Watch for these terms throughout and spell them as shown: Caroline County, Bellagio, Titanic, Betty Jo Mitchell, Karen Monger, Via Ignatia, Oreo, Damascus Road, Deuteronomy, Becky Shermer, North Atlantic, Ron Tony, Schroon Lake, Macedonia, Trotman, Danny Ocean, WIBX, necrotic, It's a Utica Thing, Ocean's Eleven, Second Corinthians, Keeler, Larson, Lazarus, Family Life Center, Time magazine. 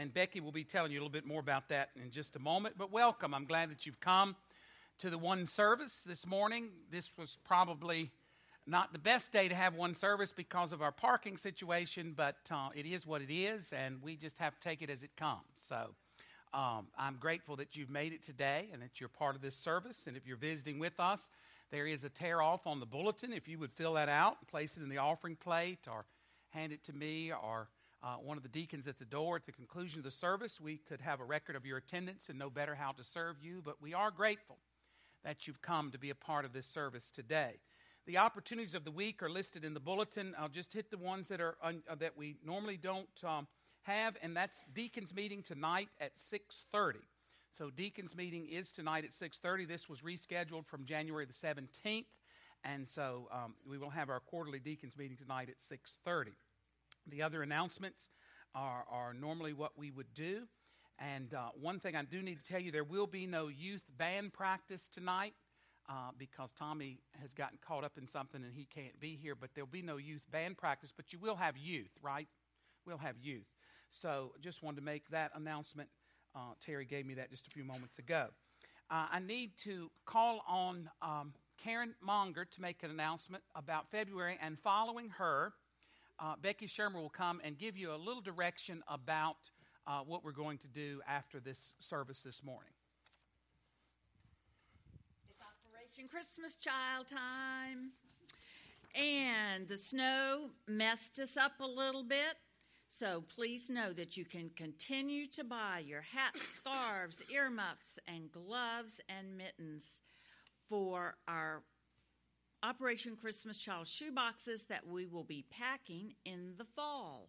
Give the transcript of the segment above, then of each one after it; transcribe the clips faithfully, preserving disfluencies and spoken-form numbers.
and Becky will be telling you a little bit more about that in just a moment. But welcome. I'm glad that you've come to the one service this morning. This was probably not the best day to have one service because of our parking situation, but uh, it is what it is, and we just have to take it as it comes. So um, I'm grateful that you've made it today and that you're part of this service. And if you're visiting with us, there is a tear-off on the bulletin. If you would fill that out, place it in the offering plate, or hand it to me or uh, one of the deacons at the door at the conclusion of the service, we could have a record of your attendance and know better how to serve you. But we are grateful that you've come to be a part of this service today. The opportunities of the week are listed in the bulletin. I'll just hit the ones that are un- uh, that we normally don't um, have, and that's deacons meeting tonight at six thirty. So deacons meeting is tonight at six thirty. This was rescheduled from January the seventeenth, and so um, we will have our quarterly deacons meeting tonight at six thirty. The other announcements are, are normally what we would do, and uh, one thing I do need to tell you, there will be no youth band practice tonight uh, because Tommy has gotten caught up in something and he can't be here, but there'll be no youth band practice, but you will have youth, right? We'll have youth. So just wanted to make that announcement. Uh, Terry gave me that just a few moments ago. Uh, I need to call on um, Karen Monger to make an announcement about February, and following her, uh, Becky Shermer will come and give you a little direction about uh, what we're going to do after this service this morning. It's Operation Christmas Child time, and the snow messed us up a little bit. So please know that you can continue to buy your hats, scarves, earmuffs, and gloves and mittens for our Operation Christmas Child shoe boxes that we will be packing in the fall.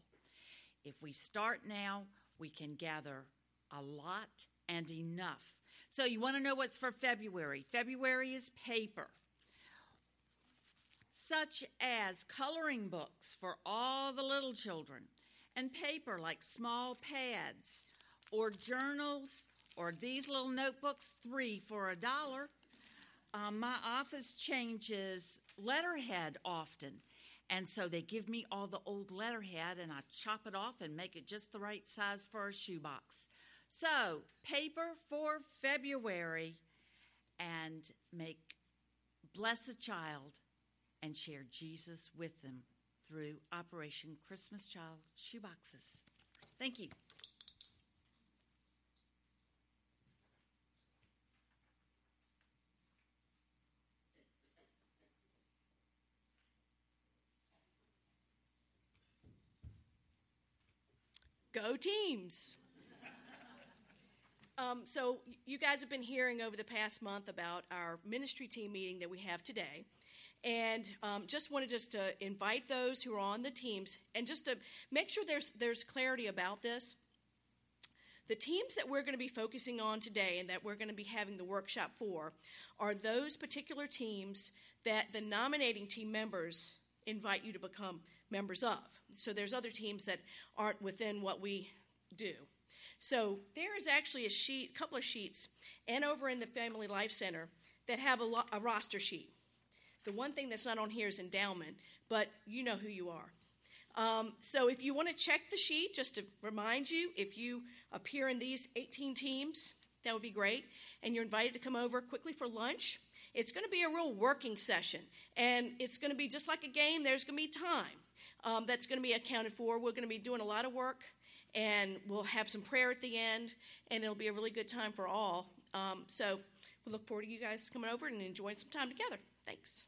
If we start now, we can gather a lot and enough. So you want to know what's for February. February is paper, such as coloring books for all the little children, and paper like small pads or journals or these little notebooks, three for a dollar. Um, my office changes letterhead often, and so they give me all the old letterhead, and I chop it off and make it just the right size for a shoebox. So paper for February, and make bless a child and share Jesus with them through Operation Christmas Child shoeboxes. Thank you. Go teams. um, so you guys have been hearing over the past month about our ministry team meeting that we have today. And um, just wanted just to invite those who are on the teams, and just to make sure there's there's clarity about this. The teams that we're going to be focusing on today and that we're going to be having the workshop for are those particular teams that the nominating team members invite you to become members of. So there's other teams that aren't within what we do. So there is actually a sheet, a couple of sheets, and over in the Family Life Center that have a, lo- a roster sheet. The one thing that's not on here is endowment, but you know who you are. Um, so if you want to check the sheet, just to remind you, if you appear in these eighteen teams, that would be great. And you're invited to come over quickly for lunch. It's going to be a real working session, and it's going to be just like a game. There's going to be time um, that's going to be accounted for. We're going to be doing a lot of work, and we'll have some prayer at the end, and it'll be a really good time for all. Um, so we look forward to you guys coming over and enjoying some time together. Thanks.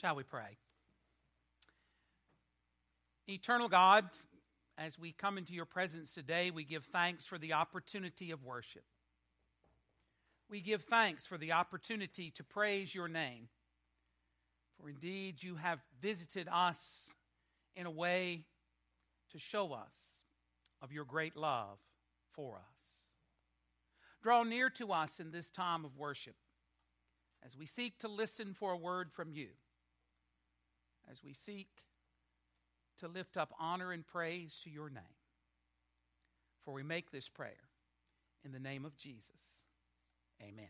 Shall we pray? Eternal God, as we come into your presence today, we give thanks for the opportunity of worship. We give thanks for the opportunity to praise your name. For indeed, you have visited us in a way to show us of your great love for us. Draw near to us in this time of worship as we seek to listen for a word from you, as we seek to lift up honor and praise to your name. For we make this prayer in the name of Jesus. Amen.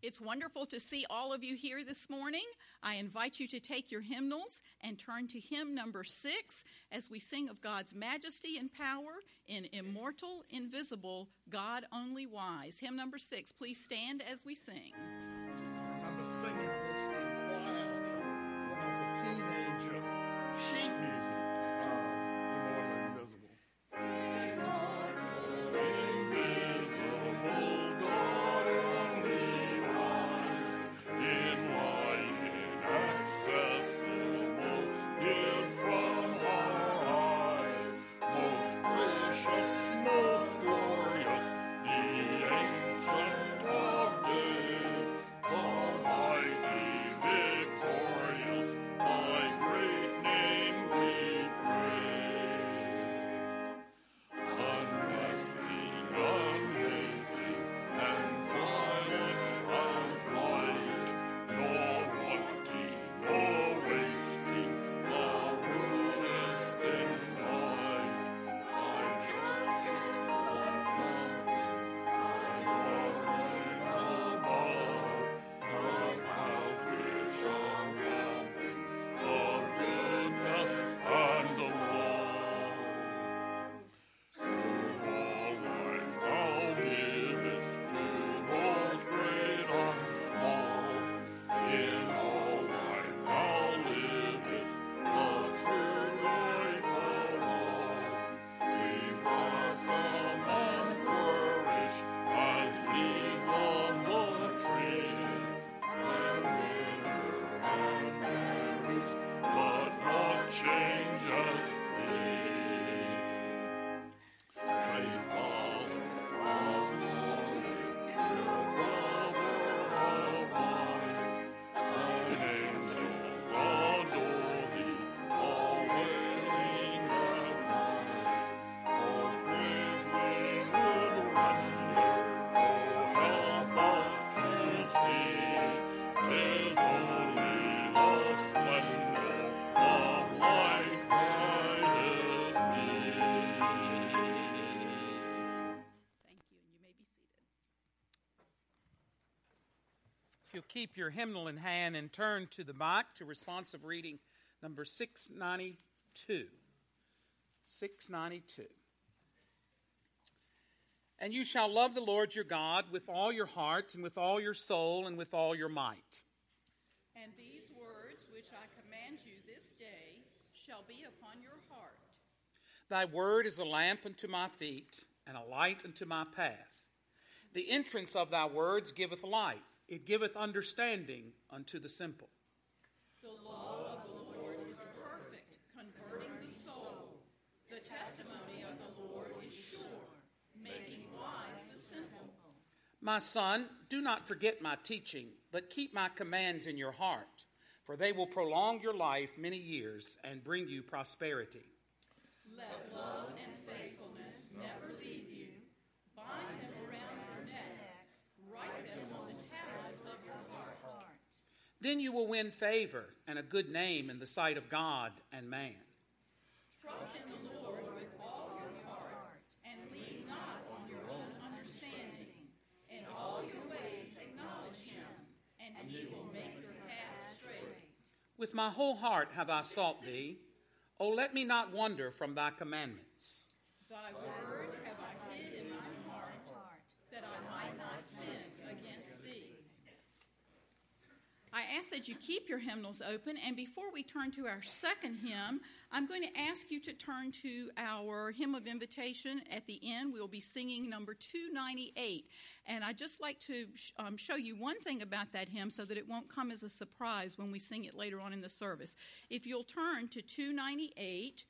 It's wonderful to see all of you here this morning. I invite you to take your hymnals and turn to hymn number six as we sing of God's majesty and power in immortal, invisible, God only wise. Hymn number six, please stand as we sing. I was singing this in choir when I was a teenager. Sheet music. Keep your hymnal in hand and turn to the back to responsive reading number six ninety-two. six ninety-two. And you shall love the Lord your God with all your heart and with all your soul and with all your might. And these words which I command you this day shall be upon your heart. Thy word is a lamp unto my feet and a light unto my path. The entrance of thy words giveth light. It giveth understanding unto the simple. The law of the Lord is perfect, converting the soul. The testimony of the Lord is sure, making wise the simple. My son, do not forget my teaching, but keep my commands in your heart, for they will prolong your life many years and bring you prosperity. Let love and faithfulness never leave you. Bind them around your neck. Write them on the of your heart. Then you will win favor and a good name in the sight of God and man. Trust in the Lord with all your heart, and lean not on your own understanding. In all your ways acknowledge him, and he will make your path straight. With my whole heart have I sought thee. O let me not wander from thy commandments. Thy word have I hid in my heart, that I might not sin against thee. I ask that you keep your hymnals open, and before we turn to our second hymn, I'm going to ask you to turn to our hymn of invitation. At the end, we'll be singing number two ninety-eight, and I'd just like to sh- um, show you one thing about that hymn so that it won't come as a surprise when we sing it later on in the service. If you'll turn to two ninety-eight,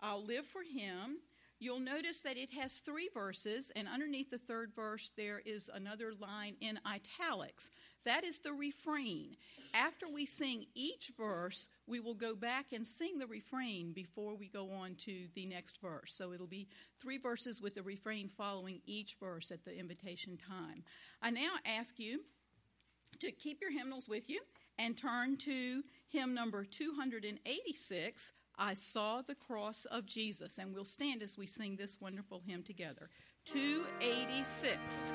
I'll Live for Him. You'll notice that it has three verses, and underneath the third verse there is another line in italics. That is the refrain. After we sing each verse, we will go back and sing the refrain before we go on to the next verse. So it'll be three verses with the refrain following each verse at the invitation time. I now ask you to keep your hymnals with you and turn to hymn number two eighty-six, I Saw the Cross of Jesus, and we'll stand as we sing this wonderful hymn together. two eighty-six.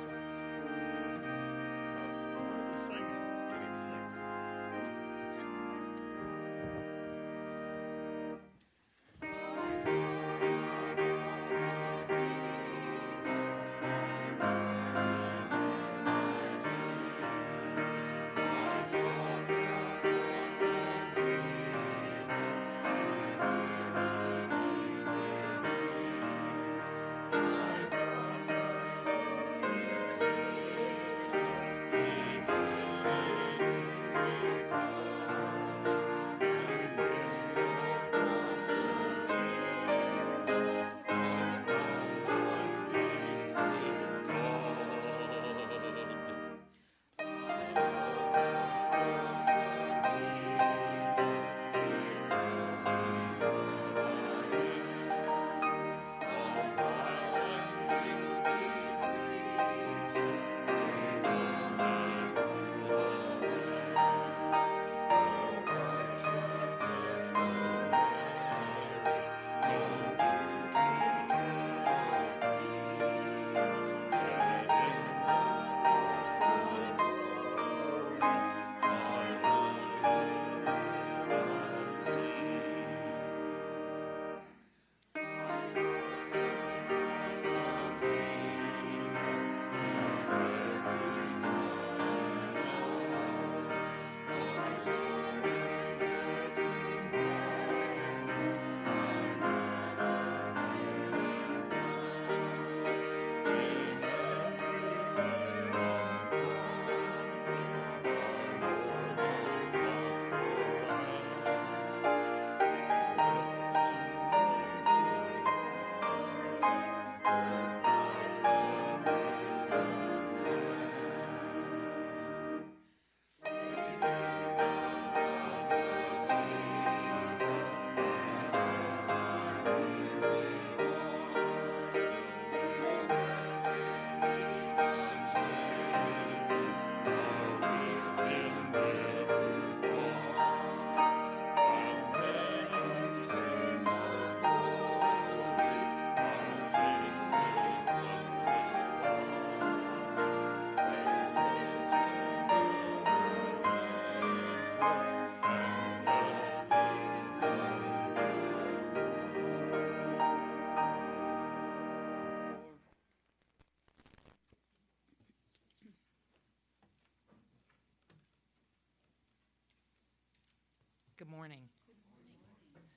Good morning. Good morning.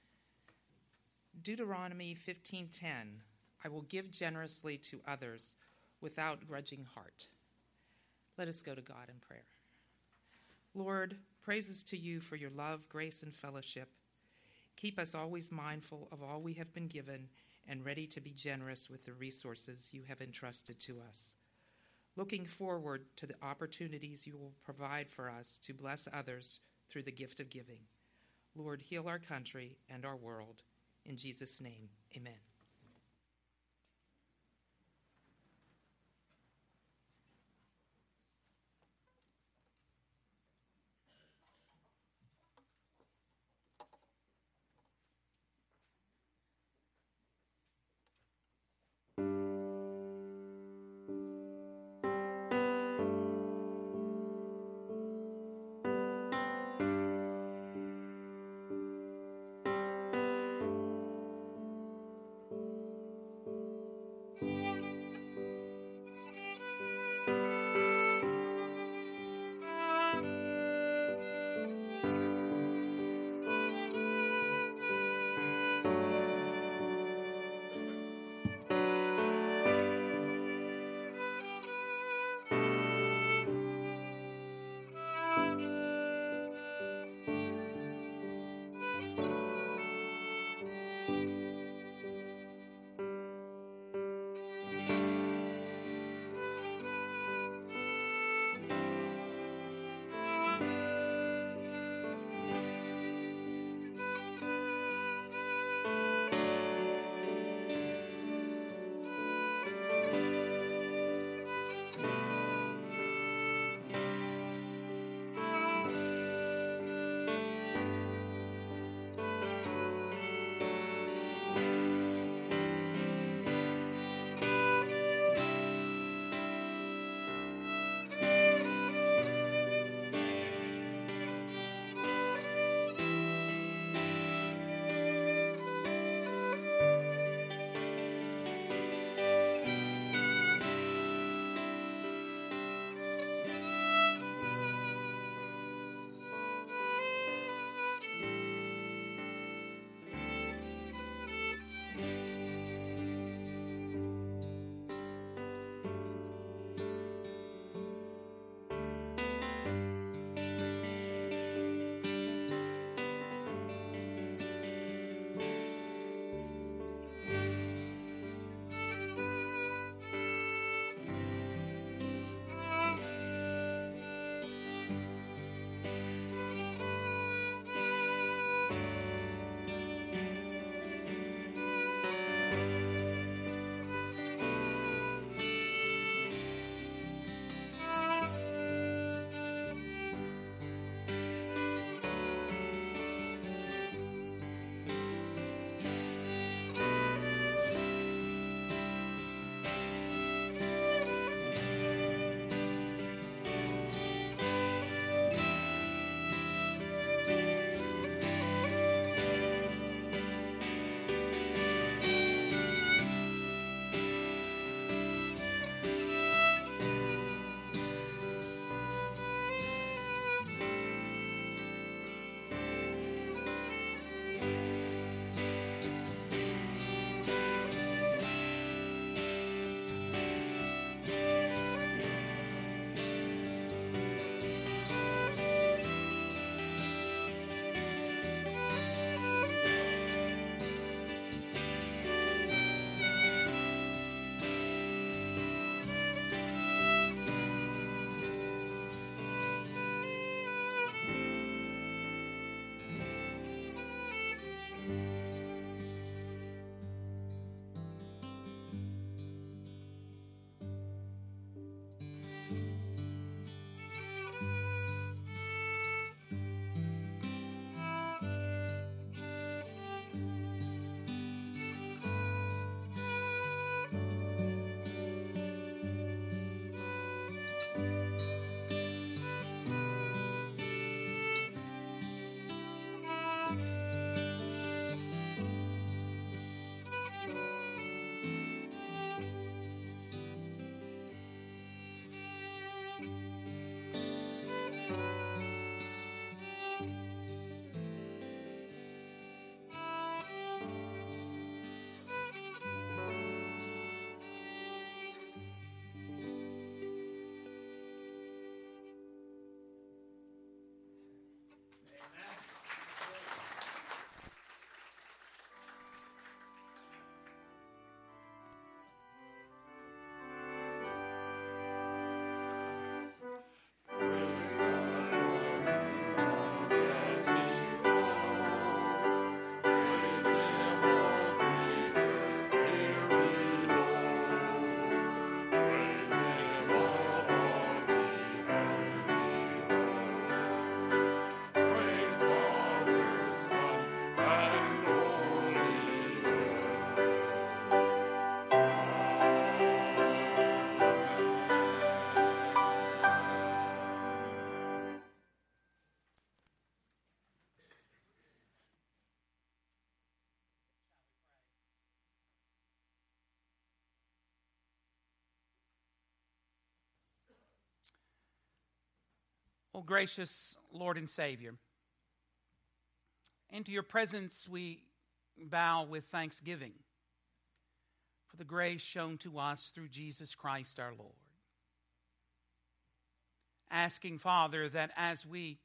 Deuteronomy fifteen ten, I will give generously to others without grudging heart. Let us go to God in prayer. Lord, praises to you for your love, grace, and fellowship. Keep us always mindful of all we have been given and ready to be generous with the resources you have entrusted to us. Looking forward to the opportunities you will provide for us to bless others through the gift of giving. Lord, heal our country and our world. In Jesus' name, amen. Oh, gracious Lord and Savior, into your presence we bow with thanksgiving for the grace shown to us through Jesus Christ our Lord. Asking, Father, that as we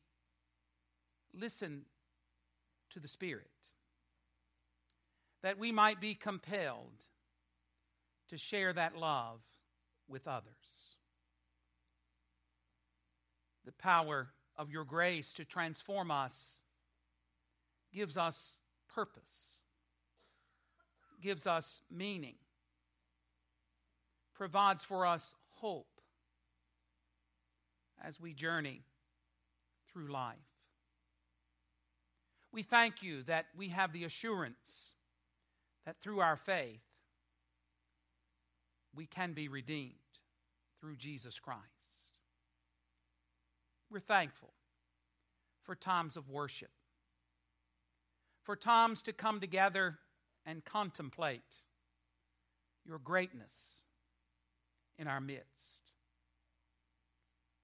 listen to the Spirit, that we might be compelled to share that love with others. The power of your grace to transform us gives us purpose, gives us meaning, provides for us hope as we journey through life. We thank you that we have the assurance that through our faith, we can be redeemed through Jesus Christ. We're thankful for times of worship, for times to come together and contemplate your greatness in our midst.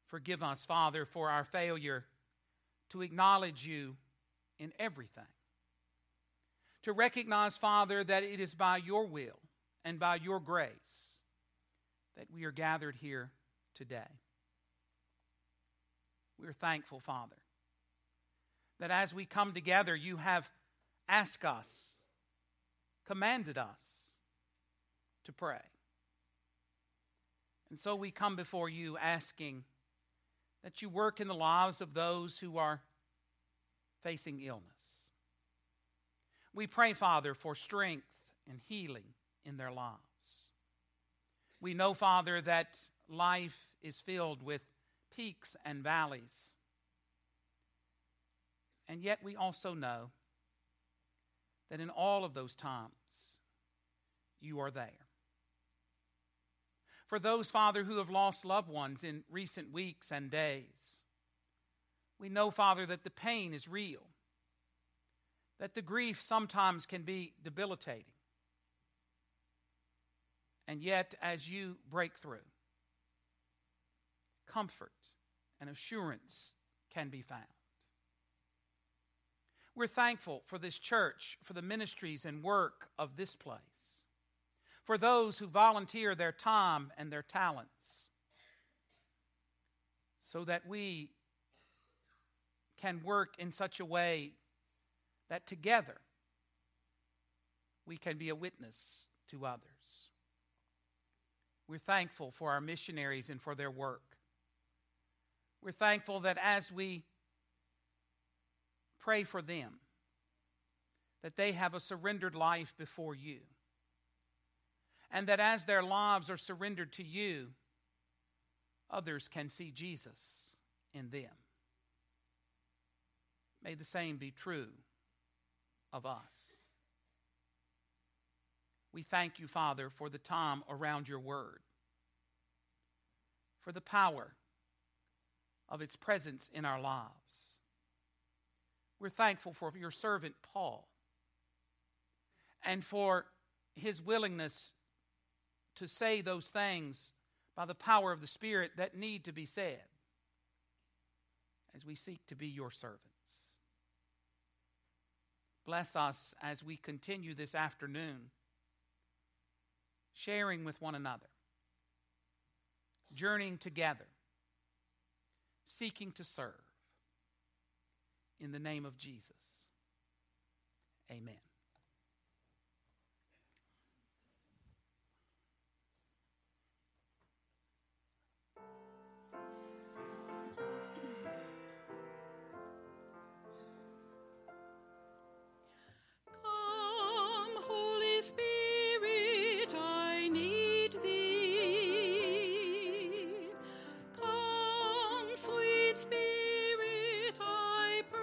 Forgive us, Father, for our failure to acknowledge you in everything. To recognize, Father, that it is by your will and by your grace that we are gathered here today. We are thankful, Father, that as we come together, you have asked us, commanded us to pray. And so we come before you asking that you work in the lives of those who are facing illness. We pray, Father, for strength and healing in their lives. We know, Father, that life is filled with peaks and valleys. And yet we also know that in all of those times, you are there. For those, Father, who have lost loved ones in recent weeks and days, we know, Father, that the pain is real, that the grief sometimes can be debilitating. And yet, as you break through, comfort and assurance can be found. We're thankful for this church, for the ministries and work of this place, for those who volunteer their time and their talents, so that we can work in such a way that together we can be a witness to others. We're thankful for our missionaries and for their work. We're thankful that as we pray for them, that they have a surrendered life before you. And that as their lives are surrendered to you, others can see Jesus in them. May the same be true of us. We thank you, Father, for the time around your word, for the power of its presence in our lives. We're thankful for your servant Paul and for his willingness to say those things by the power of the Spirit that need to be said as we seek to be your servants. Bless us as we continue this afternoon, sharing with one another, journeying together, seeking to serve. In the name of Jesus, amen. Spirit, I pray,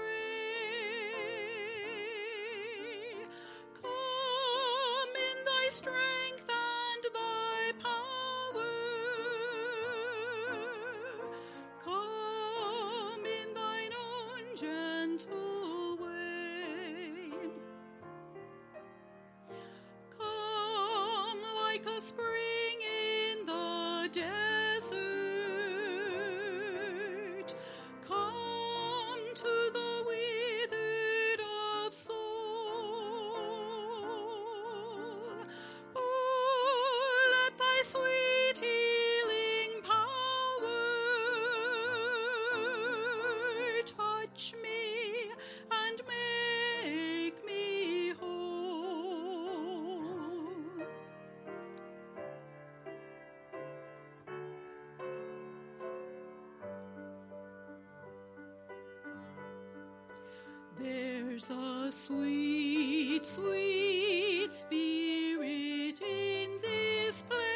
There's a sweet, sweet spirit in this place,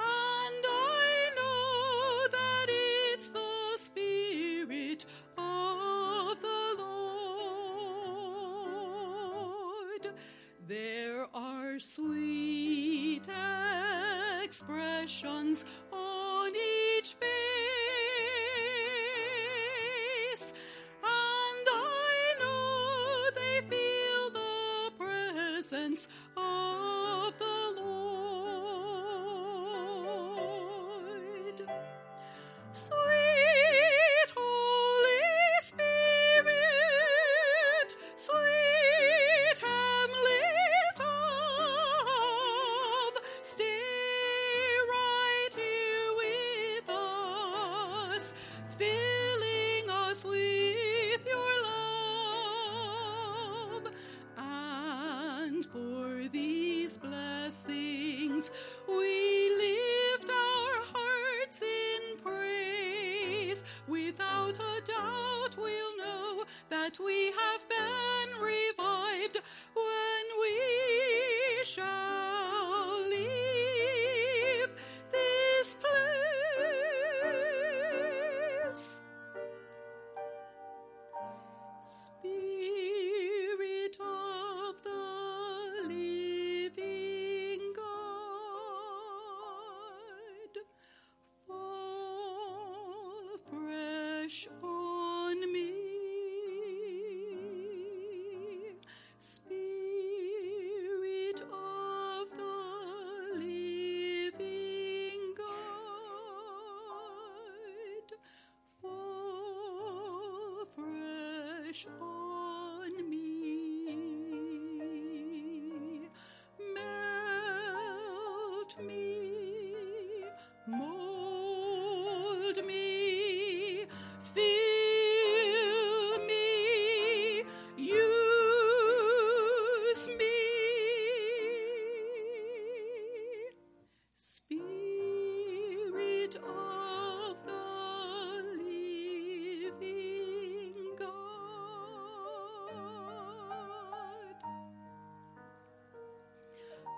and I know that it's the Spirit of the Lord. There are sweet expressions on each face, of the Lord. Sweet Holy Spirit, sweet heavenly dove, stay right here with us, filling us with your love. And for these blessings, we lift our hearts in praise. Without a doubt, we'll know that we have been revived when we shall leave this place. Spirit of the living God, fall fresh on me. Spirit of the living God, fall fresh on me. Melt me, mold me, fill me, use me. Spirit of the living God,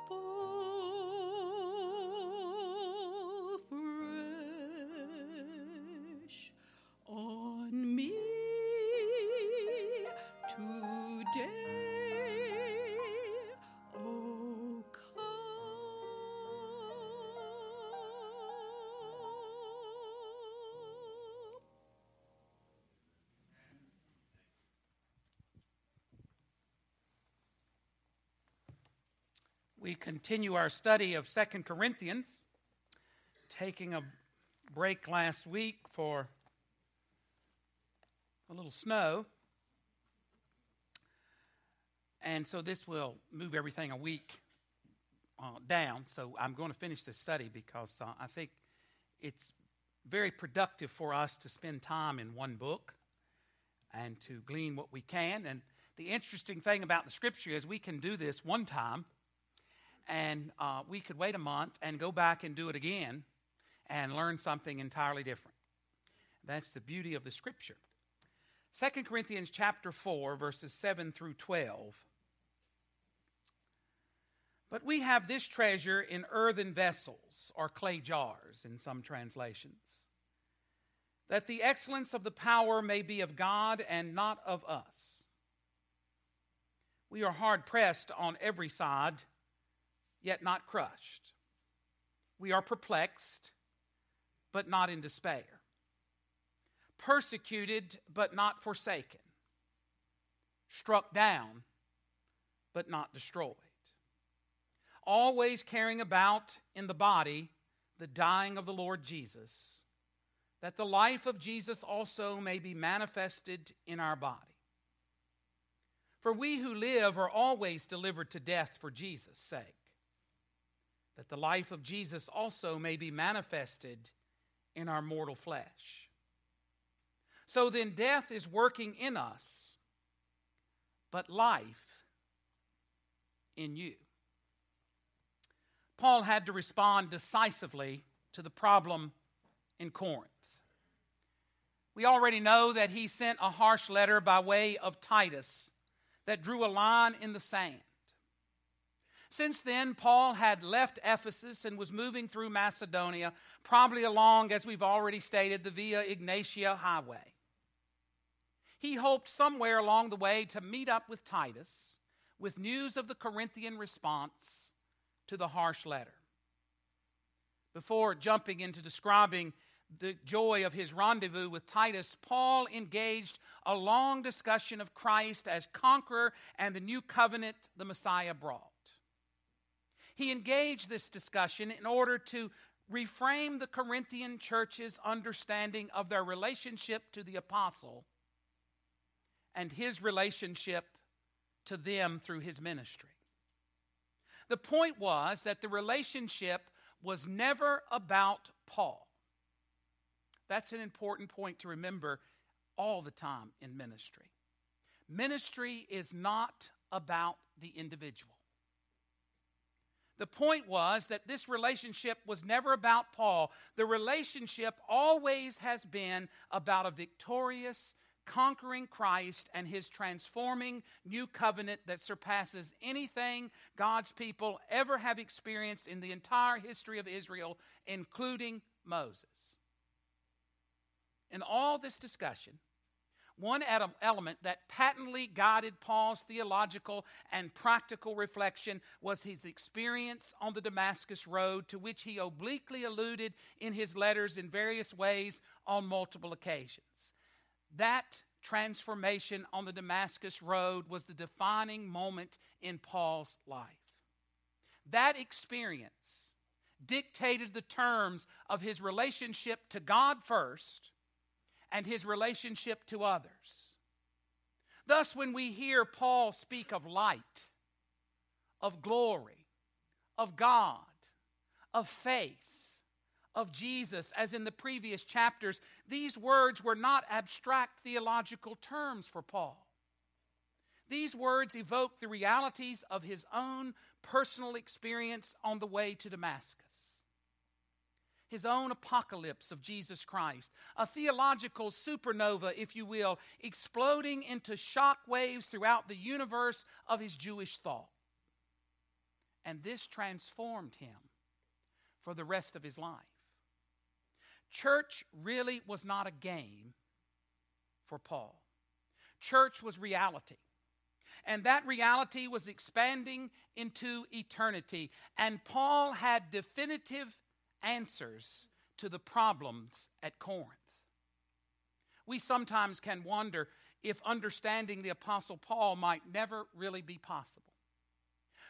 fall fresh on me today. Oh, come. We continue our study of Second Corinthians, taking a break last week for a little snow. And so this will move everything a week uh, down. So I'm going to finish this study because uh, I think it's very productive for us to spend time in one book and to glean what we can. And the interesting thing about the Scripture is we can do this one time, and uh, we could wait a month and go back and do it again and learn something entirely different. That's the beauty of the Scripture. Second Corinthians chapter four, verses seven through twelve. But we have this treasure in earthen vessels, or clay jars in some translations, that the excellence of the power may be of God and not of us. We are hard pressed on every side, yet not crushed. We are perplexed, but not in despair. Persecuted, but not forsaken. Struck down, but not destroyed. Always carrying about in the body the dying of the Lord Jesus, that the life of Jesus also may be manifested in our body. For we who live are always delivered to death for Jesus' sake, that the life of Jesus also may be manifested in our mortal flesh. So then death is working in us, but life in you. Paul had to respond decisively to the problem in Corinth. We already know that he sent a harsh letter by way of Titus that drew a line in the sand. Since then, Paul had left Ephesus and was moving through Macedonia, probably along, as we've already stated, the Via Ignatia highway. He hoped somewhere along the way to meet up with Titus with news of the Corinthian response to the harsh letter. Before jumping into describing the joy of his rendezvous with Titus, Paul engaged a long discussion of Christ as conqueror and the new covenant the Messiah brought. He engaged this discussion in order to reframe the Corinthian church's understanding of their relationship to the apostle and his relationship to them through his ministry. The point was that the relationship was never about Paul. That's an important point to remember all the time in ministry. Ministry is not about the individual. The point was that this relationship was never about Paul. The relationship always has been about a victorious, conquering Christ and his transforming new covenant that surpasses anything God's people ever have experienced in the entire history of Israel, including Moses. In all this discussion, one element that patently guided Paul's theological and practical reflection was his experience on the Damascus Road, to which he obliquely alluded in his letters in various ways on multiple occasions. That transformation on the Damascus Road was the defining moment in Paul's life. That experience dictated the terms of his relationship to God first, and his relationship to others. Thus, when we hear Paul speak of light, of glory, of God, of faith, of Jesus, as in the previous chapters, these words were not abstract theological terms for Paul. These words evoke the realities of his own personal experience on the way to Damascus. His own apocalypse of Jesus Christ, a theological supernova, if you will, exploding into shock waves throughout the universe of his Jewish thought. And this transformed him for the rest of his life. Church really was not a game for Paul. Church was reality. And that reality was expanding into eternity. And Paul had definitive answers to the problems at Corinth. We sometimes can wonder if understanding the Apostle Paul might never really be possible.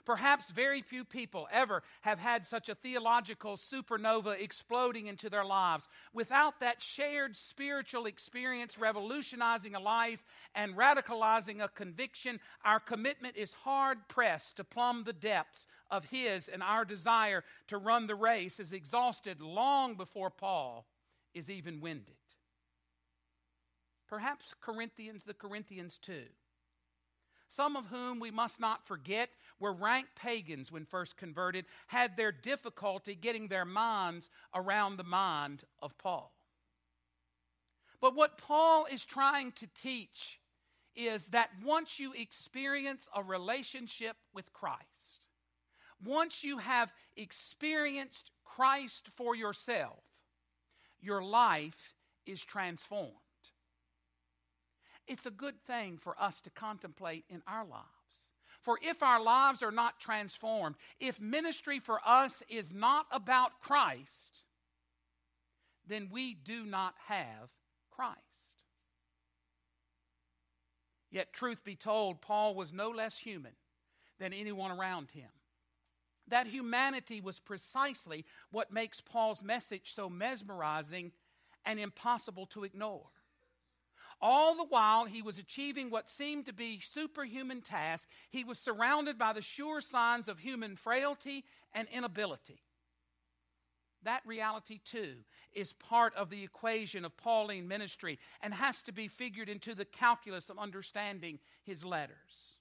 Perhaps very few people ever have had such a theological supernova exploding into their lives without that shared spiritual experience revolutionizing a life and radicalizing a conviction. Our commitment is hard-pressed to plumb the depths of his, and our desire to run the race is exhausted long before Paul is even winded. Perhaps Corinthians, the Corinthians too, some of whom we must not forget were rank pagans when first converted, had their difficulty getting their minds around the mind of Paul. But what Paul is trying to teach is that once you experience a relationship with Christ, once you have experienced Christ for yourself, your life is transformed. It's a good thing for us to contemplate in our lives. For if our lives are not transformed, if ministry for us is not about Christ, then we do not have Christ. Yet, truth be told, Paul was no less human than anyone around him. That humanity was precisely what makes Paul's message so mesmerizing and impossible to ignore. All the while he was achieving what seemed to be superhuman tasks, he was surrounded by the sure signs of human frailty and inability. That reality, too, is part of the equation of Pauline ministry and has to be figured into the calculus of understanding his letters.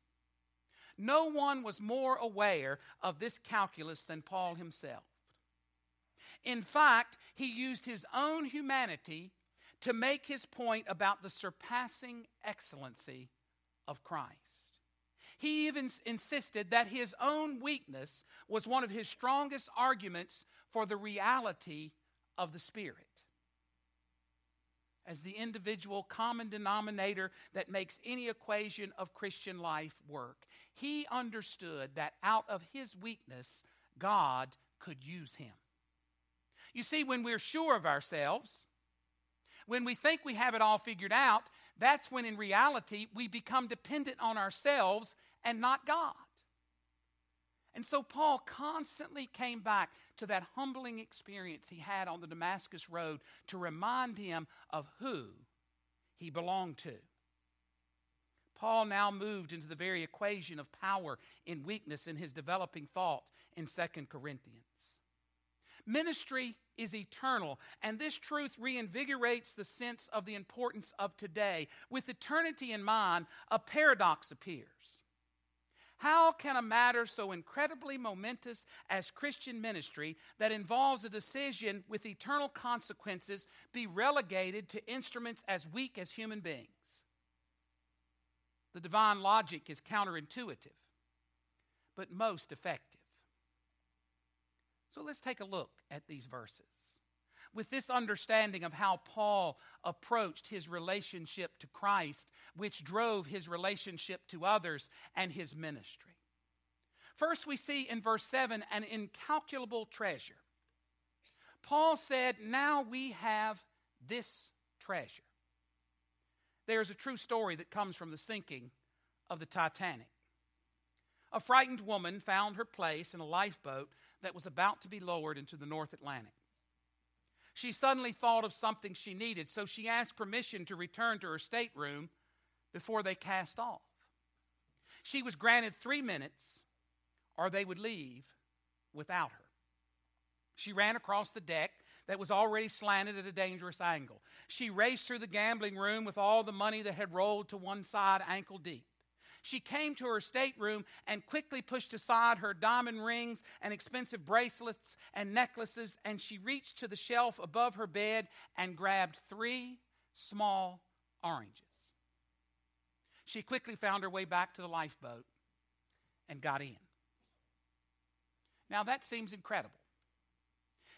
No one was more aware of this calculus than Paul himself. In fact, he used his own humanity to make his point about the surpassing excellency of Christ. He even insisted that his own weakness was one of his strongest arguments for the reality of the Spirit. As the individual common denominator that makes any equation of Christian life work, he understood that out of his weakness, God could use him. You see, when we're sure of ourselves, when we think we have it all figured out, that's when in reality we become dependent on ourselves and not God. And so Paul constantly came back to that humbling experience he had on the Damascus Road to remind him of who he belonged to. Paul now moved into the very equation of power in weakness in his developing thought in Second Corinthians. Ministry is eternal, and this truth reinvigorates the sense of the importance of today. With eternity in mind, a paradox appears. How can a matter so incredibly momentous as Christian ministry that involves a decision with eternal consequences be relegated to instruments as weak as human beings? The divine logic is counterintuitive, but most effective. So let's take a look at these verses. With this understanding of how Paul approached his relationship to Christ, which drove his relationship to others and his ministry. First, we see in verse seven an incalculable treasure. Paul said, now we have this treasure. There is a true story that comes from the sinking of the Titanic. A frightened woman found her place in a lifeboat that was about to be lowered into the North Atlantic. She suddenly thought of something she needed, so she asked permission to return to her stateroom before they cast off. She was granted three minutes, or they would leave without her. She ran across the deck that was already slanted at a dangerous angle. She raced through the gambling room with all the money that had rolled to one side ankle deep. She came to her stateroom and quickly pushed aside her diamond rings and expensive bracelets and necklaces, and she reached to the shelf above her bed and grabbed three small oranges. She quickly found her way back to the lifeboat and got in. Now that seems incredible,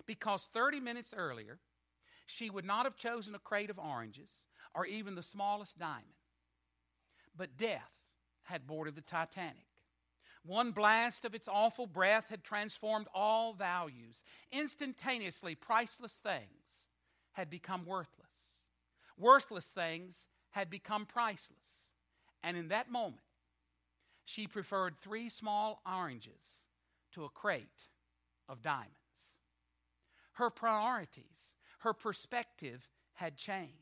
because thirty minutes earlier, she would not have chosen a crate of oranges or even the smallest diamond, but death had boarded the Titanic. One blast of its awful breath had transformed all values. Instantaneously, priceless things had become worthless. Worthless things had become priceless. And in that moment, she preferred three small oranges to a crate of diamonds. Her priorities, her perspective had changed.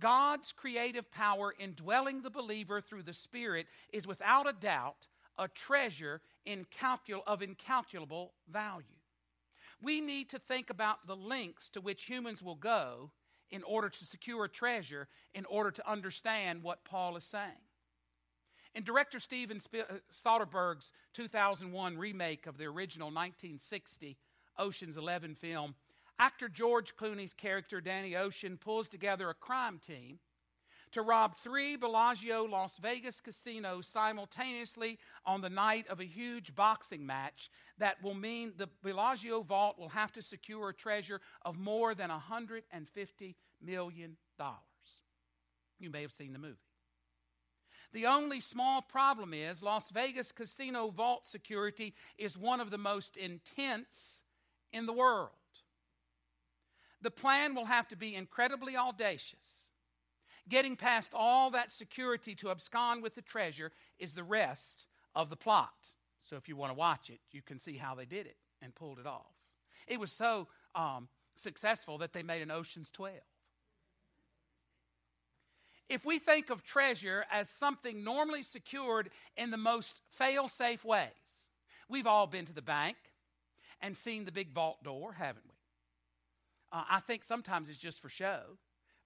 God's creative power indwelling the believer through the Spirit is without a doubt a treasure incalcul- of incalculable value. We need to think about the lengths to which humans will go in order to secure treasure, in order to understand what Paul is saying. In director Steven Sp- Soderbergh's two thousand one remake of the original nineteen sixty Ocean's Eleven film, actor George Clooney's character, Danny Ocean, pulls together a crime team to rob three Bellagio, Las Vegas casinos simultaneously on the night of a huge boxing match that will mean the Bellagio vault will have to secure a treasure of more than one hundred fifty million dollars. You may have seen the movie. The only small problem is Las Vegas casino vault security is one of the most intense in the world. The plan will have to be incredibly audacious. Getting past all that security to abscond with the treasure is the rest of the plot. So if you want to watch it, you can see how they did it and pulled it off. It was so um, successful that they made an Ocean's twelve. If we think of treasure as something normally secured in the most fail-safe ways, we've all been to the bank and seen the big vault door, haven't we? Uh, I think sometimes it's just for show,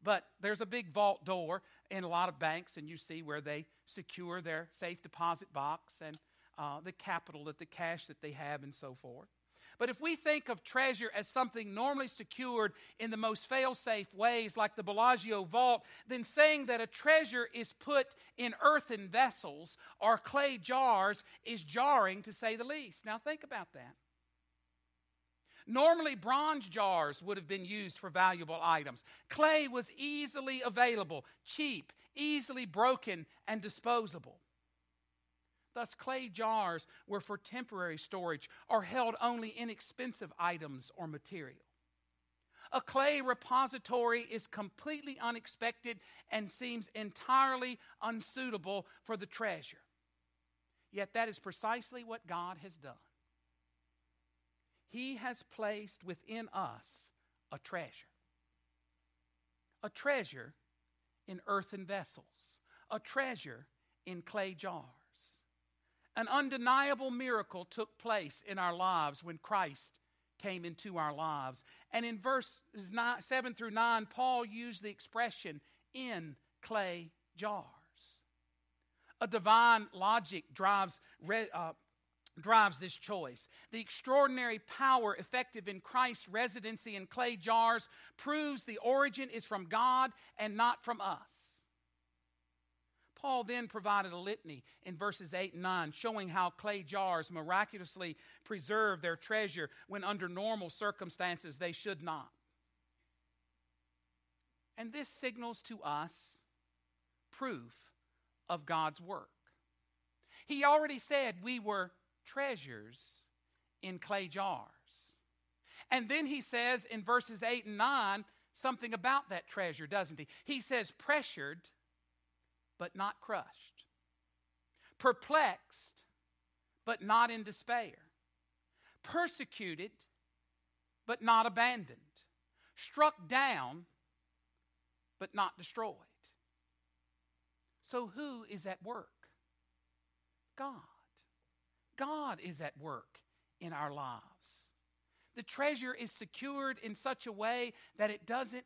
but there's a big vault door in a lot of banks, and you see where they secure their safe deposit box and uh, the capital, that the cash that they have and so forth. But if we think of treasure as something normally secured in the most fail-safe ways, like the Bellagio vault, then saying that a treasure is put in earthen vessels or clay jars is jarring, to say the least. Now think about that. Normally, bronze jars would have been used for valuable items. Clay was easily available, cheap, easily broken, and disposable. Thus, clay jars were for temporary storage or held only inexpensive items or material. A clay repository is completely unexpected and seems entirely unsuitable for the treasure. Yet that is precisely what God has done. He has placed within us a treasure. A treasure in earthen vessels. A treasure in clay jars. An undeniable miracle took place in our lives when Christ came into our lives. And in verses seven through nine, Paul used the expression, in clay jars. A divine logic drives... Re- uh, drives this choice. The extraordinary power effective in Christ's residency in clay jars proves the origin is from God and not from us. Paul then provided a litany in verses eight and nine, showing how clay jars miraculously preserve their treasure when under normal circumstances they should not. And this signals to us proof of God's work. He already said we were treasures in clay jars. And then he says in verses eight and nine something about that treasure, doesn't he? He says, pressured but not crushed, perplexed but not in despair, persecuted but not abandoned, struck down but not destroyed. So who is at work? God. God is at work in our lives. The treasure is secured in such a way that it doesn't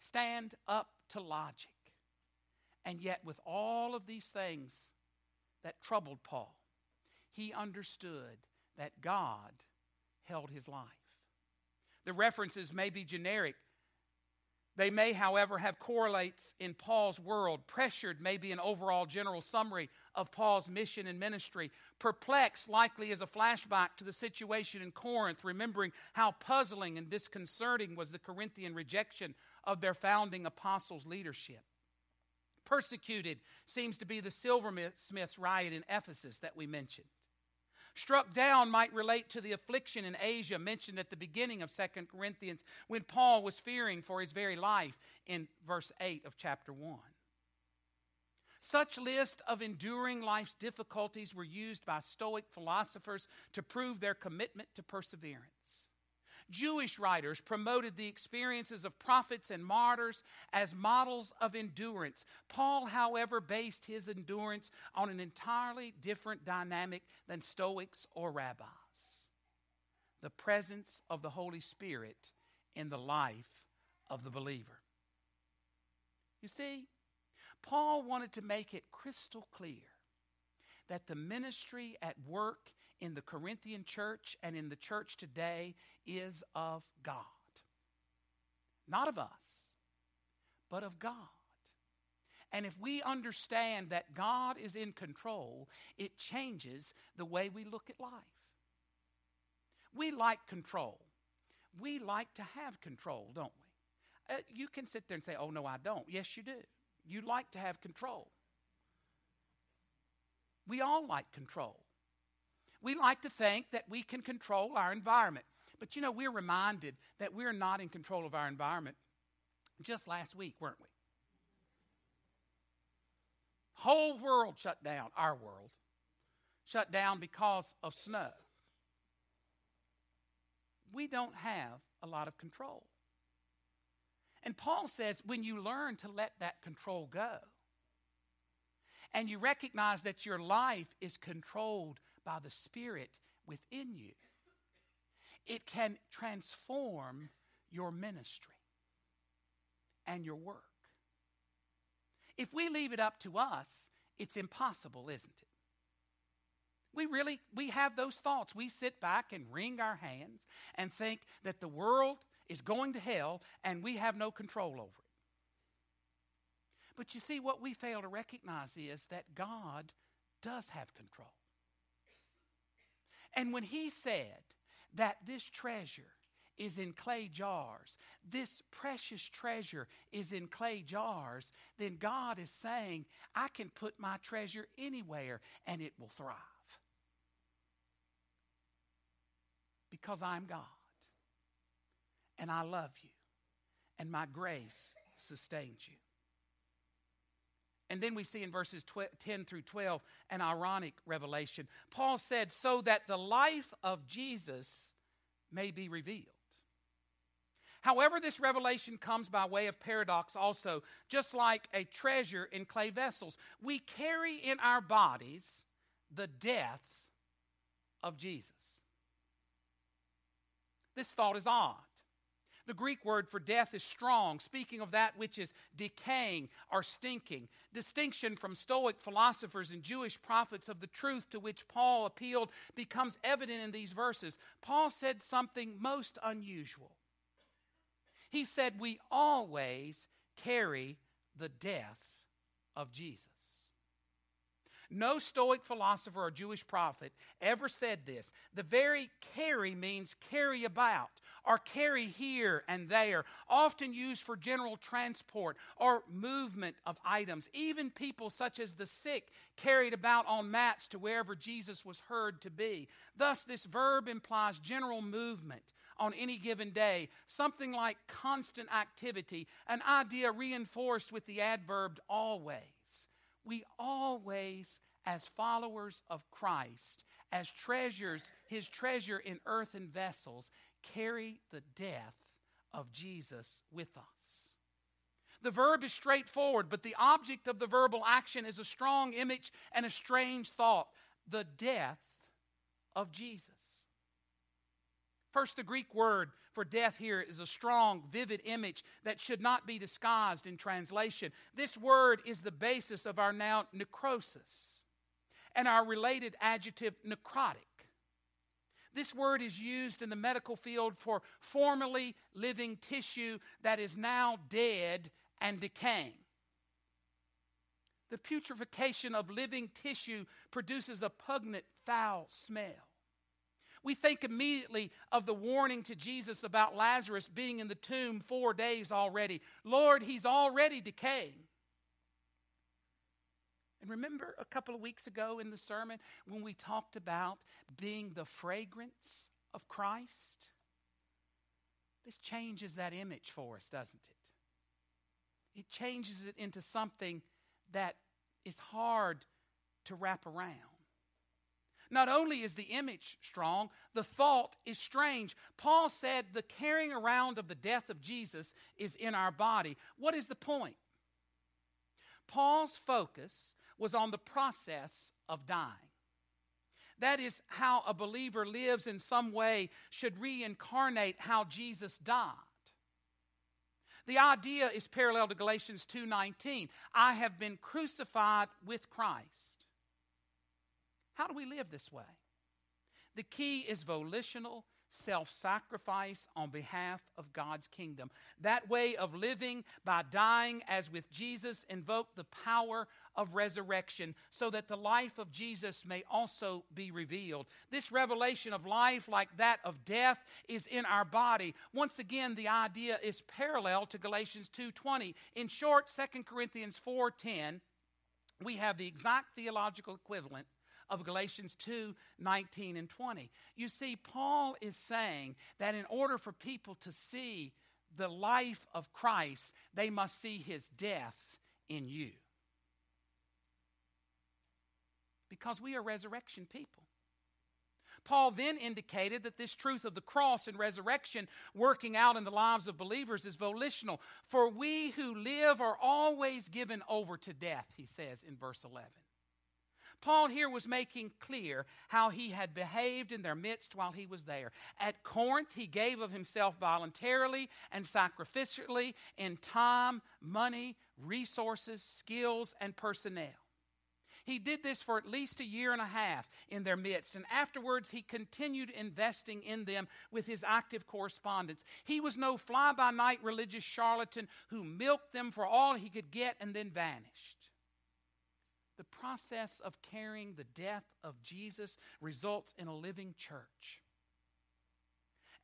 stand up to logic. And yet, with all of these things that troubled Paul, he understood that God held his life. The references may be generic. They may, however, have correlates in Paul's world. Pressured may be an overall general summary of Paul's mission and ministry. Perplexed likely is a flashback to the situation in Corinth, remembering how puzzling and disconcerting was the Corinthian rejection of their founding apostles' leadership. Persecuted seems to be the silversmith's riot in Ephesus that we mentioned. Struck down might relate to the affliction in Asia mentioned at the beginning of Second Corinthians when Paul was fearing for his very life in verse eight of chapter one. Such lists of enduring life's difficulties were used by Stoic philosophers to prove their commitment to perseverance. Jewish writers promoted the experiences of prophets and martyrs as models of endurance. Paul, however, based his endurance on an entirely different dynamic than Stoics or rabbis. The presence of the Holy Spirit in the life of the believer. You see, Paul wanted to make it crystal clear that the ministry at work in the Corinthian church and in the church today is of God. Not of us, but of God. And if we understand that God is in control, it changes the way we look at life. We like control. We like to have control, don't we? Uh, you can sit there and say, oh, no, I don't. Yes, you do. You like to have control. We all like control. We like to think that we can control our environment. But, you know, we're reminded that we're not in control of our environment just last week, weren't we? Whole world shut down, our world, shut down because of snow. We don't have a lot of control. And Paul says when you learn to let that control go and you recognize that your life is controlled by the Spirit within you, it can transform your ministry and your work. If we leave it up to us, it's impossible, isn't it? We really, we have those thoughts. We sit back and wring our hands and think that the world is going to hell and we have no control over it. But you see, what we fail to recognize is that God does have control. And when he said that this treasure is in clay jars, this precious treasure is in clay jars, then God is saying, I can put my treasure anywhere and it will thrive. Because I'm God and I love you and my grace sustains you. And then we see in verses ten through twelve an ironic revelation. Paul said, so that the life of Jesus may be revealed. However, this revelation comes by way of paradox also, just like a treasure in clay vessels. We carry in our bodies the death of Jesus. This thought is odd. The Greek word for death is strong, speaking of that which is decaying or stinking. Distinction from Stoic philosophers and Jewish prophets of the truth to which Paul appealed becomes evident in these verses. Paul said something most unusual. He said, we always carry the death of Jesus. No Stoic philosopher or Jewish prophet ever said this. The very carry means carry about or carry here and there, often used for general transport or movement of items. Even people such as the sick carried about on mats to wherever Jesus was heard to be. Thus, this verb implies general movement on any given day, something like constant activity, an idea reinforced with the adverb always. We always, as followers of Christ, as treasures, his treasure in earthen vessels, carry the death of Jesus with us. The verb is straightforward, but the object of the verbal action is a strong image and a strange thought. The death of Jesus. First, the Greek word for death here is a strong, vivid image that should not be disguised in translation. This word is the basis of our noun necrosis and our related adjective necrotic. This word is used in the medical field for formerly living tissue that is now dead and decaying. The putrefaction of living tissue produces a pungent, foul smell. We think immediately of the warning to Jesus about Lazarus being in the tomb four days already. Lord, he's already decaying. And remember a couple of weeks ago in the sermon when we talked about being the fragrance of Christ? This changes that image for us, doesn't it? It changes it into something that is hard to wrap around. Not only is the image strong, the thought is strange. Paul said the carrying around of the death of Jesus is in our body. What is the point? Paul's focus was on the process of dying. That is how a believer lives in some way should reincarnate how Jesus died. The idea is parallel to Galatians two nineteen. I have been crucified with Christ. How do we live this way? The key is volitional self-sacrifice on behalf of God's kingdom. That way of living by dying as with Jesus invoked the power of resurrection so that the life of Jesus may also be revealed. This revelation of life like that of death is in our body. Once again, the idea is parallel to Galatians two twenty. In short, Second Corinthians four ten, we have the exact theological equivalent of Galatians two nineteen and twenty. You see, Paul is saying that in order for people to see the life of Christ, they must see his death in you. Because we are resurrection people. Paul then indicated that this truth of the cross and resurrection working out in the lives of believers is volitional. For we who live are always given over to death, he says in verse eleven. Paul here was making clear how he had behaved in their midst while he was there. At Corinth, he gave of himself voluntarily and sacrificially in time, money, resources, skills, and personnel. He did this for at least a year and a half in their midst, and afterwards he continued investing in them with his active correspondence. He was no fly-by-night religious charlatan who milked them for all he could get and then vanished. The process of carrying the death of Jesus results in a living church.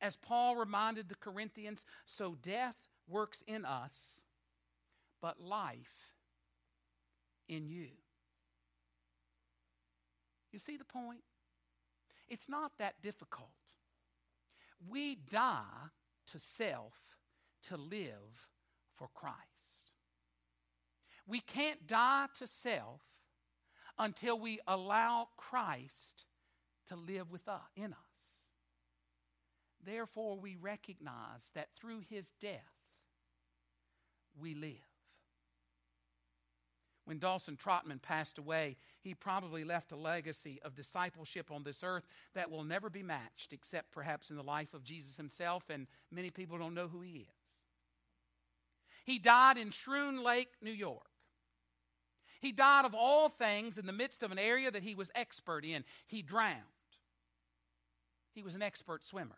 As Paul reminded the Corinthians, so death works in us, but life in you. You see the point? It's not that difficult. We die to self to live for Christ. We can't die to self until we allow Christ to live with us, in us. Therefore, we recognize that through his death, we live. When Dawson Trotman passed away, he probably left a legacy of discipleship on this earth that will never be matched, except perhaps in the life of Jesus himself, and many people don't know who he is. He died in Schroon Lake, New York. He died of all things in the midst of an area that he was expert in. He drowned. He was an expert swimmer.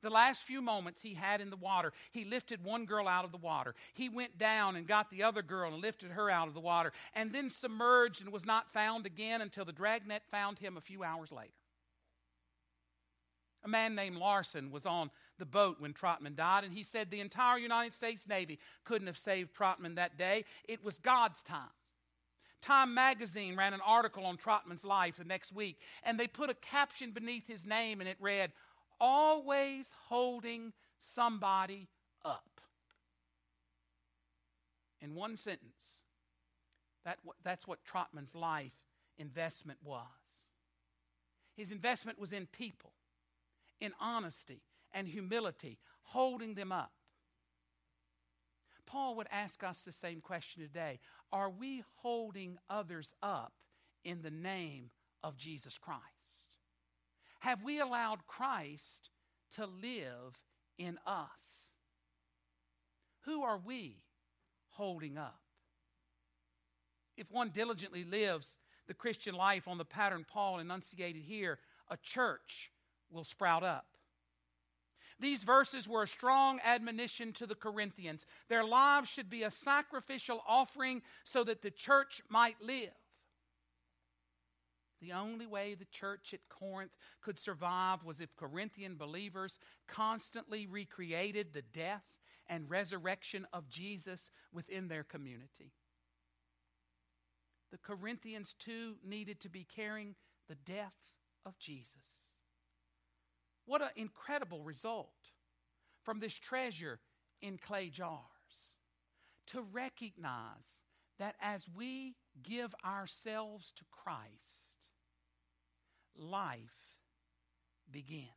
The last few moments he had in the water, he lifted one girl out of the water. He went down and got the other girl and lifted her out of the water, and then submerged and was not found again until the dragnet found him a few hours later. A man named Larson was on the boat when Trotman died, and he said the entire United States Navy couldn't have saved Trotman that day. It was God's time. Time magazine ran an article on Trotman's life the next week, and they put a caption beneath his name, and it read, "Always holding somebody up." In one sentence, that w- that's what Trotman's life investment was. His investment was in people, in honesty and humility, holding them up. Paul would ask us the same question today. Are we holding others up in the name of Jesus Christ? Have we allowed Christ to live in us? Who are we holding up? If one diligently lives the Christian life on the pattern Paul enunciated here, a church will sprout up. These verses were a strong admonition to the Corinthians. Their lives should be a sacrificial offering so that the church might live. The only way the church at Corinth could survive was if Corinthian believers constantly recreated the death and resurrection of Jesus within their community. The Corinthians, too, needed to be carrying the death of Jesus. What an incredible result from this treasure in clay jars, to recognize that as we give ourselves to Christ, life begins.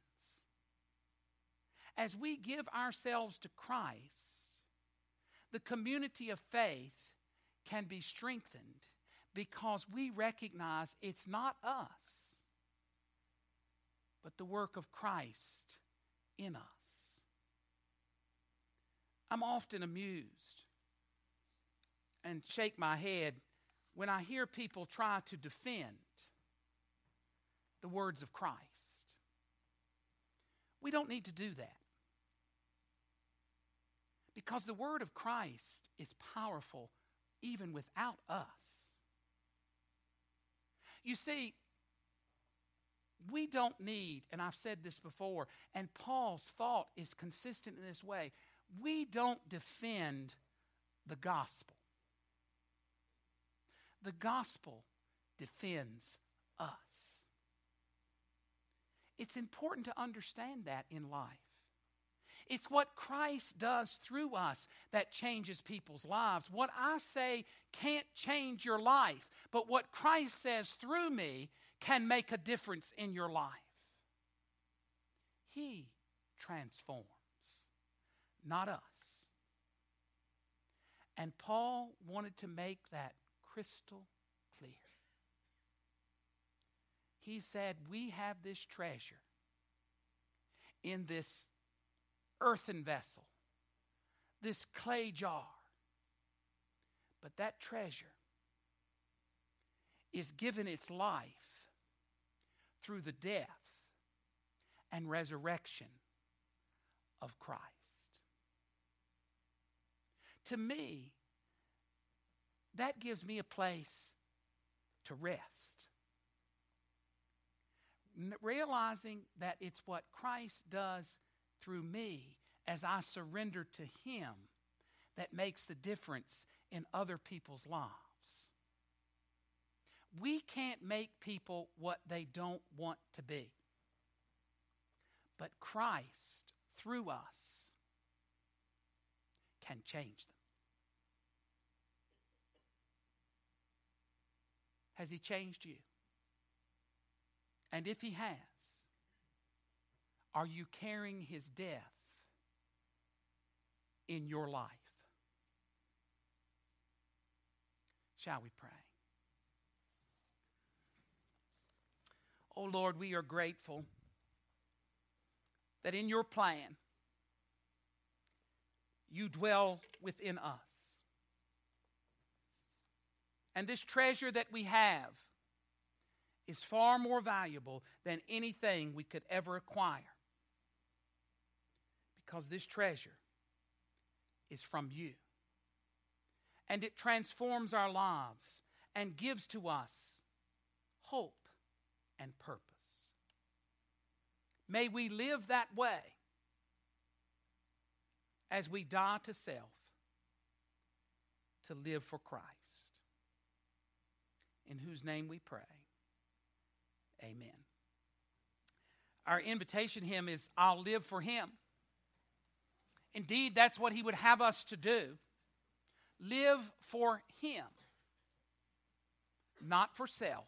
As we give ourselves to Christ, the community of faith can be strengthened because we recognize it's not us, but the work of Christ in us. I'm often amused and shake my head when I hear people try to defend the words of Christ. We don't need to do that, because the word of Christ is powerful even without us. You see, we don't need, and I've said this before, and Paul's thought is consistent in this way, we don't defend the gospel. The gospel defends us. It's important to understand that in life. It's what Christ does through us that changes people's lives. What I say can't change your life, but what Christ says through me can make a difference in your life. He transforms, not us. And Paul wanted to make that crystal clear. He said, we have this treasure in this earthen vessel, this clay jar. But that treasure is given its life through the death and resurrection of Christ. To me, that gives me a place to rest, realizing that it's what Christ does through me as I surrender to him that makes the difference in other people's lives. We can't make people what they don't want to be. But Christ, through us, can change them. Has he changed you? And if he has, are you carrying his death in your life? Shall we pray? Oh Lord, we are grateful that in your plan, you dwell within us. And this treasure that we have is far more valuable than anything we could ever acquire, because this treasure is from you. And it transforms our lives and gives to us hope and purpose. May we live that way as we die to self to live for Christ, in whose name we pray. Amen. Our invitation hymn is "I'll Live for Him." Indeed, that's what he would have us to do. Live for him, not for self,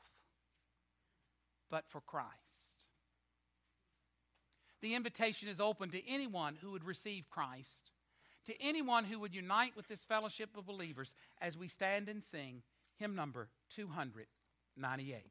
but for Christ. The invitation is open to anyone who would receive Christ, to anyone who would unite with this fellowship of believers as we stand and sing hymn number two hundred ninety-eight.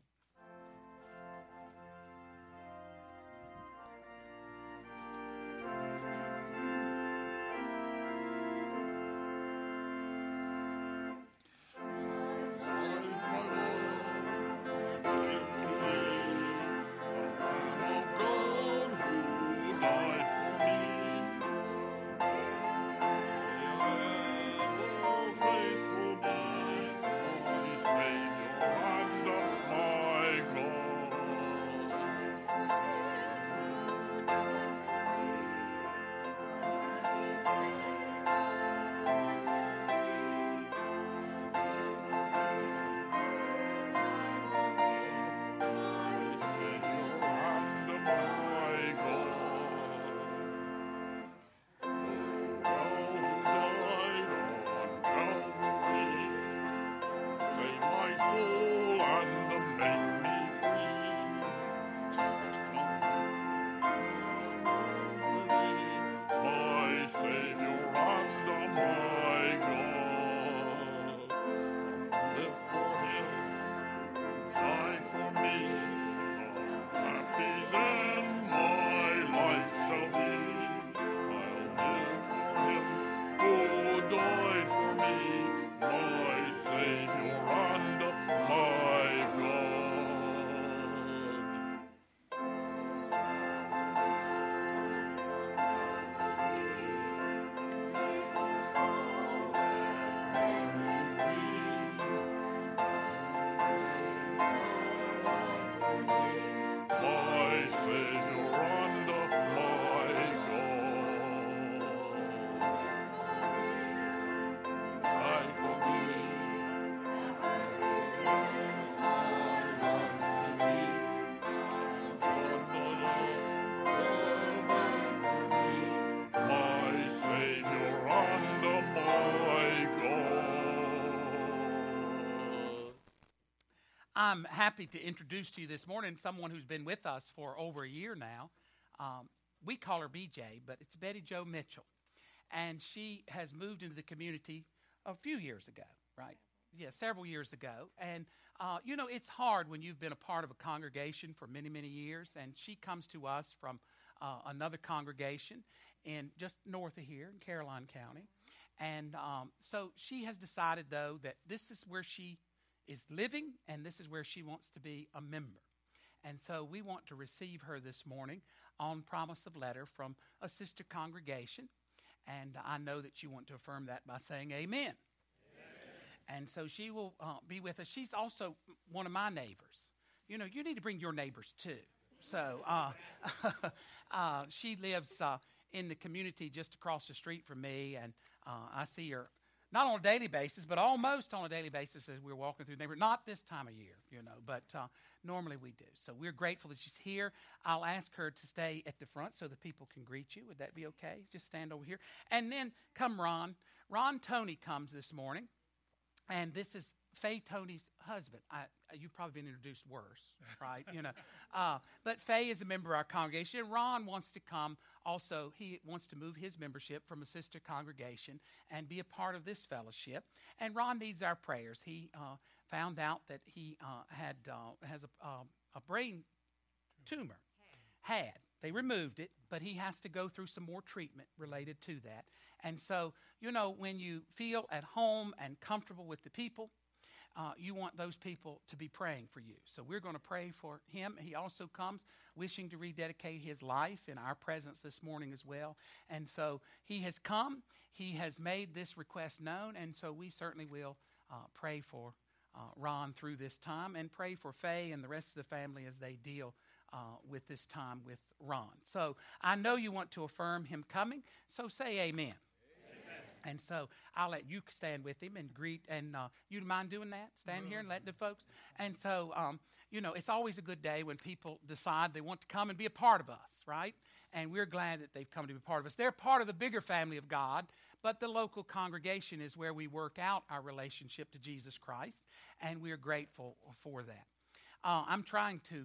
I'm happy to introduce to you this morning someone who's been with us for over a year now. Um, we call her B J, but it's Betty Jo Mitchell. And she has moved into the community a few years ago, right? Yeah, several years ago. And, uh, you know, it's hard when you've been a part of a congregation for many, many years. And she comes to us from uh, another congregation in just north of here in Caroline County. And um, so she has decided, though, that this is where she is living, and this is where she wants to be a member. And so we want to receive her this morning on promise of letter from a sister congregation. And I know that you want to affirm that by saying amen. Amen. And so she will uh, be with us. She's also one of my neighbors. You know, you need to bring your neighbors too. So uh, uh, she lives uh, in the community just across the street from me, and uh, I see her not on a daily basis, but almost on a daily basis as we're walking through the neighborhood. Not this time of year, you know, but uh, normally we do. So we're grateful that she's here. I'll ask her to stay at the front so that people can greet you. Would that be okay? Just stand over here. And then come Ron. Ron Tony comes this morning, and this is Faye Tony's husband. I, you've probably been introduced worse, right? You know, uh, but Faye is a member of our congregation. And Ron wants to come also. He wants to move his membership from a sister congregation and be a part of this fellowship. And Ron needs our prayers. He uh, found out that he uh, had uh, has a, uh, a brain tumor. Had. They removed it, but he has to go through some more treatment related to that. And so, you know, when you feel at home and comfortable with the people, Uh, you want those people to be praying for you. So we're going to pray for him. He also comes wishing to rededicate his life in our presence this morning as well. And so he has come. He has made this request known. And so we certainly will uh, pray for uh, Ron through this time, and pray for Faye and the rest of the family as they deal uh, with this time with Ron. So I know you want to affirm him coming. So say amen. And so I'll let you stand with him and greet. And uh, you mind doing that? Stand here and let the folks. And so, um, you know, it's always a good day when people decide they want to come and be a part of us, right? And we're glad that they've come to be part of us. They're part of the bigger family of God, but the local congregation is where we work out our relationship to Jesus Christ, and we're grateful for that. Uh, I'm trying to.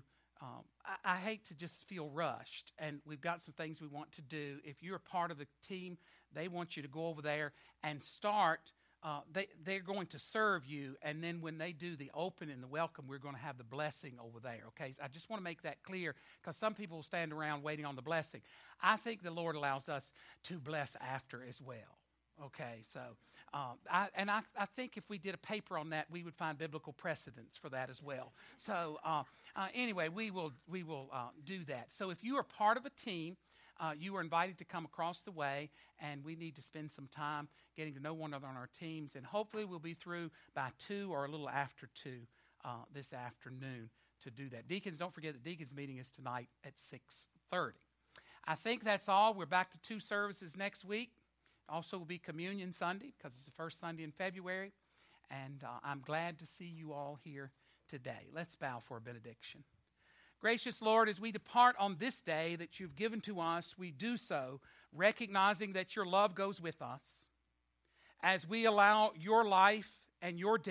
Um, I, I hate to just feel rushed, and we've got some things we want to do. If you're a part of the team, they want you to go over there and start. Uh, they, they're going to serve you, and then when they do the open and the welcome, we're going to have the blessing over there, okay? So I just want to make that clear, because some people will stand around waiting on the blessing. I think the Lord allows us to bless after as well. Okay, so, um, I, and I, I think if we did a paper on that, we would find biblical precedents for that as well. So, uh, uh, anyway, we will we will uh, do that. So if you are part of a team, uh, you are invited to come across the way, and we need to spend some time getting to know one another on our teams, and hopefully we'll be through by two or a little after two uh, this afternoon to do that. Deacons, don't forget the deacons meeting is tonight at six thirty. I think that's all. We're back to two services next week. Also will be Communion Sunday, because it's the first Sunday in February, and uh, I'm glad to see you all here today. Let's bow for a benediction. Gracious Lord, as we depart on this day that you've given to us, we do so recognizing that your love goes with us. As we allow your life and your death